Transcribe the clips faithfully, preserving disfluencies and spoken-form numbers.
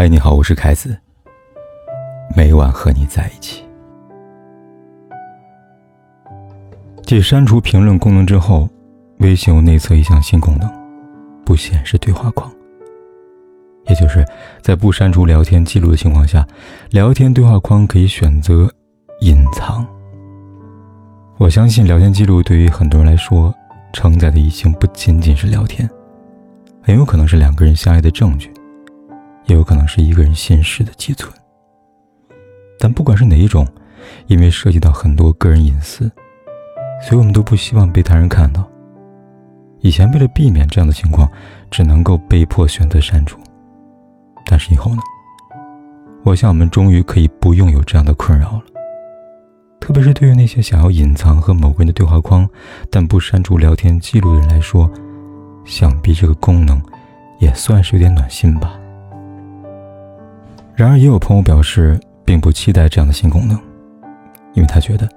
嗨，你好，我是凯子，每晚和你在一起。继删除评论功能之后，微信又内测一项新功能，不显示对话框，也就是在不删除聊天记录的情况下，聊天对话框可以选择隐藏。我相信聊天记录对于很多人来说，承载的已经不仅仅是聊天，很有可能是两个人相爱的证据，也有可能是一个人心事的寄存。但不管是哪一种，因为涉及到很多个人隐私，所以我们都不希望被他人看到。以前为了避免这样的情况，只能够被迫选择删除。但是以后呢，我想我们终于可以不拥有这样的困扰了。特别是对于那些想要隐藏和某个人的对话框，但不删除聊天记录的人来说，想必这个功能也算是有点暖心吧。然而也有朋友表示并不期待这样的新功能，因为他觉得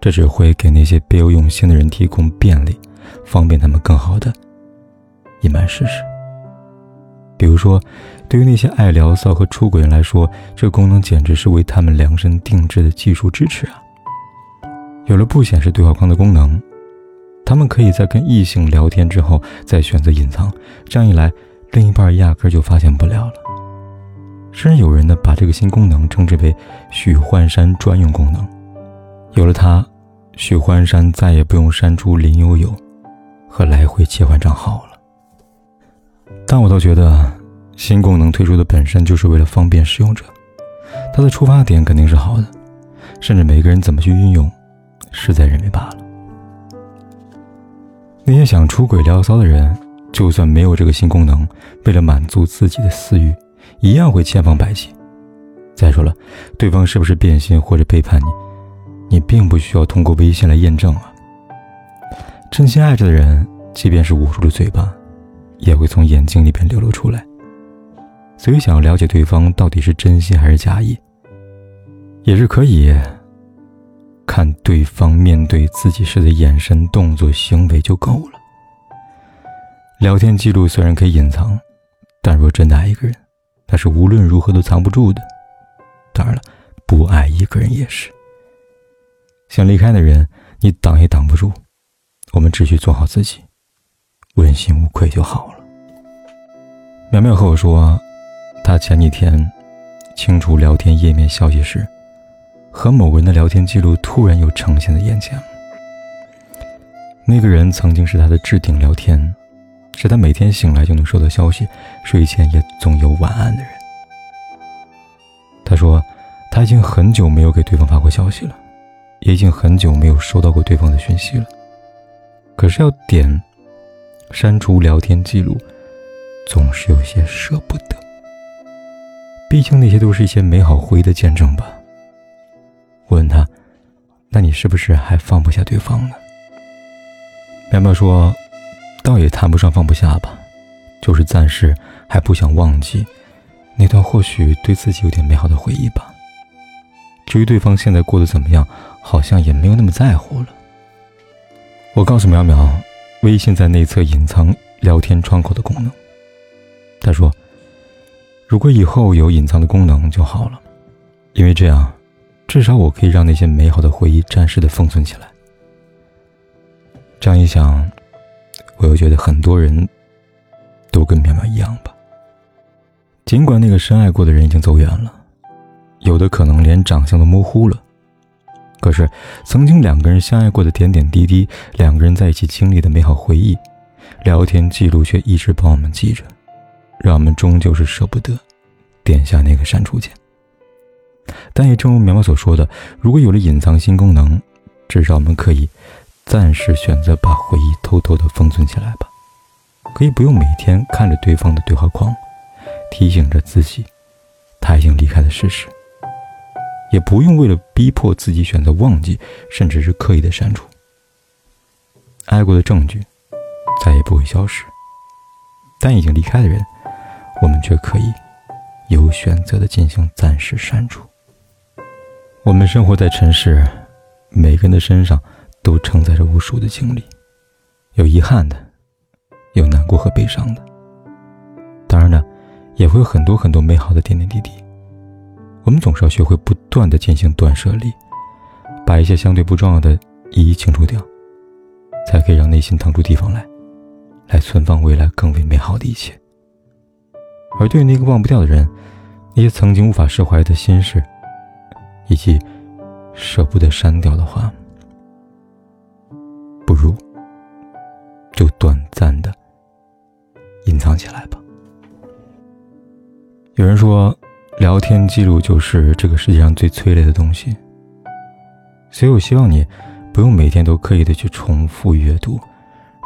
这只会给那些别有用心的人提供便利，方便他们更好的隐瞒事实。比如说，对于那些爱聊骚和出轨人来说，这功能简直是为他们量身定制的技术支持啊！有了不显示对话框的功能，他们可以在跟异性聊天之后再选择隐藏，这样一来，另一半压根就发现不了了。甚至有人呢，把这个新功能称之为许幻山专用功能。有了它，许幻山再也不用删除林悠悠和来回切换账号了。但我倒觉得，新功能推出的本身就是为了方便使用者，它的出发点肯定是好的，甚至每个人怎么去运用，实在人为罢了。那些想出轨聊骚的人，就算没有这个新功能，为了满足自己的私欲，一样会千方百计。再说了，对方是不是变心或者背叛你，你并不需要通过微信来验证啊。真心爱着的人，即便是捂住了嘴巴，也会从眼睛里边流露出来。所以想要了解对方到底是真心还是假意，也是可以看对方面对自己时的眼神、动作、行为就够了。聊天记录虽然可以隐藏，但若真的爱一个人，但是无论如何都藏不住的。当然了，不爱一个人也是。想离开的人，你挡也挡不住，我们只需做好自己，问心无愧就好了。苗苗和我说，她前几天清除聊天页面消息时，和某个人的聊天记录突然又呈现在眼前。那个人曾经是她的置顶聊天，是他每天醒来就能收到消息，睡前也总有晚安的人。他说，他已经很久没有给对方发过消息了，也已经很久没有收到过对方的讯息了。可是要点删除聊天记录，总是有些舍不得。毕竟那些都是一些美好回忆的见证吧。我问他，那你是不是还放不下对方呢？苗苗说，倒也谈不上放不下吧，就是暂时还不想忘记那段或许对自己有点美好的回忆吧。至于对方现在过得怎么样，好像也没有那么在乎了。我告诉淼淼，微信在内测隐藏聊天窗口的功能。他说，如果以后有隐藏的功能就好了，因为这样至少我可以让那些美好的回忆暂时的封存起来。这样一想，我又觉得很多人都跟苗苗一样吧。尽管那个深爱过的人已经走远了，有的可能连长相都模糊了，可是曾经两个人相爱过的点点滴滴，两个人在一起经历的美好回忆，聊天记录却一直帮我们记着，让我们终究是舍不得点下那个删除键。但也正如苗苗所说的，如果有了隐藏新功能，至少我们可以暂时选择把回忆偷偷地封存起来吧，可以不用每天看着对方的对话框，提醒着自己他已经离开的事实，也不用为了逼迫自己选择忘记，甚至是刻意的删除。爱过的证据再也不会消失，但已经离开的人，我们却可以有选择地进行暂时删除。我们生活在尘世，每个人的身上都承载着无数的经历，有遗憾的，有难过和悲伤的，当然呢，也会有很多很多美好的点点滴滴。我们总是要学会不断的进行断舍离，把一些相对不重要的一一清除掉，才可以让内心腾出地方来来存放未来更为美好的一切。而对于那个忘不掉的人，那些曾经无法释怀的心事，以及舍不得删掉的话，不如就短暂的隐藏起来吧。有人说，聊天记录就是这个世界上最催泪的东西，所以我希望你不用每天都刻意的去重复阅读，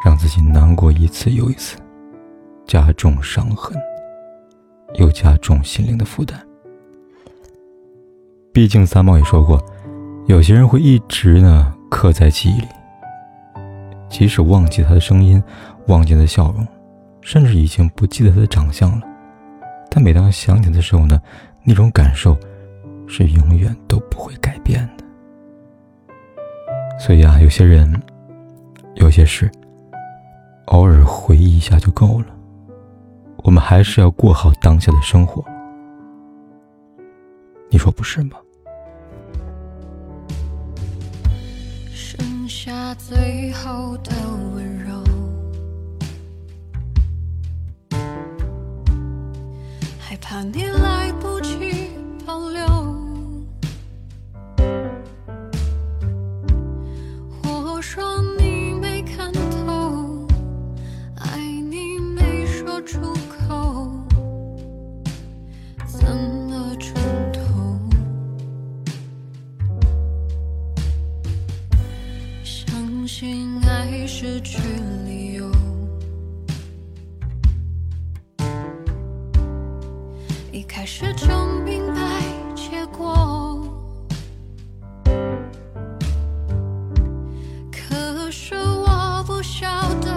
让自己难过一次又一次，加重伤痕，又加重心灵的负担。毕竟三毛也说过，有些人会一直呢刻在记忆里，即使忘记他的声音，忘记他的笑容，甚至已经不记得他的长相了，但每当想起的时候呢，那种感受是永远都不会改变的。所以啊，有些人有些事偶尔回忆一下就够了，我们还是要过好当下的生活，你说不是吗？剩下最后的温柔，害怕你来不及保留，我说你没看透，爱你没说出口，怎么出头？相信爱失去理由，一开始就明白结果，可是我不晓得，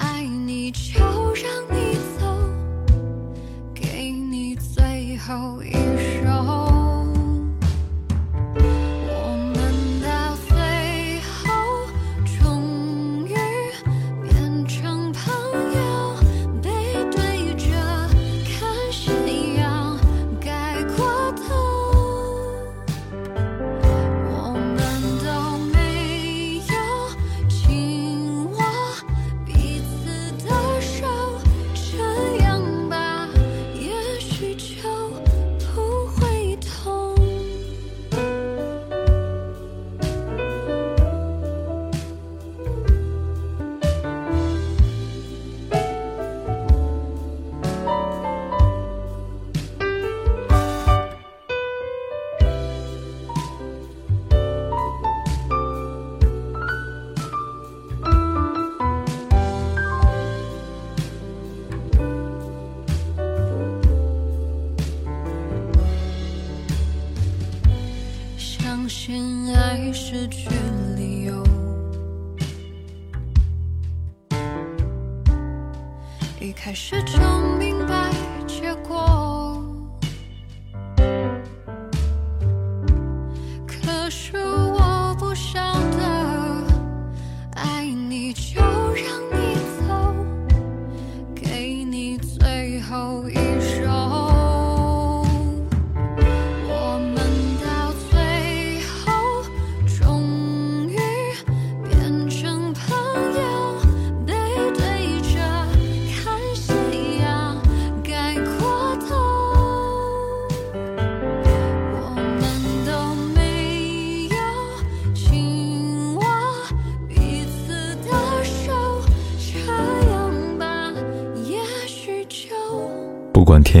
爱你就让你走，给你最后一首。相信爱失去理由，一开始就明白结果，可是我不晓得，爱你就让你走，给你最后一首。不管天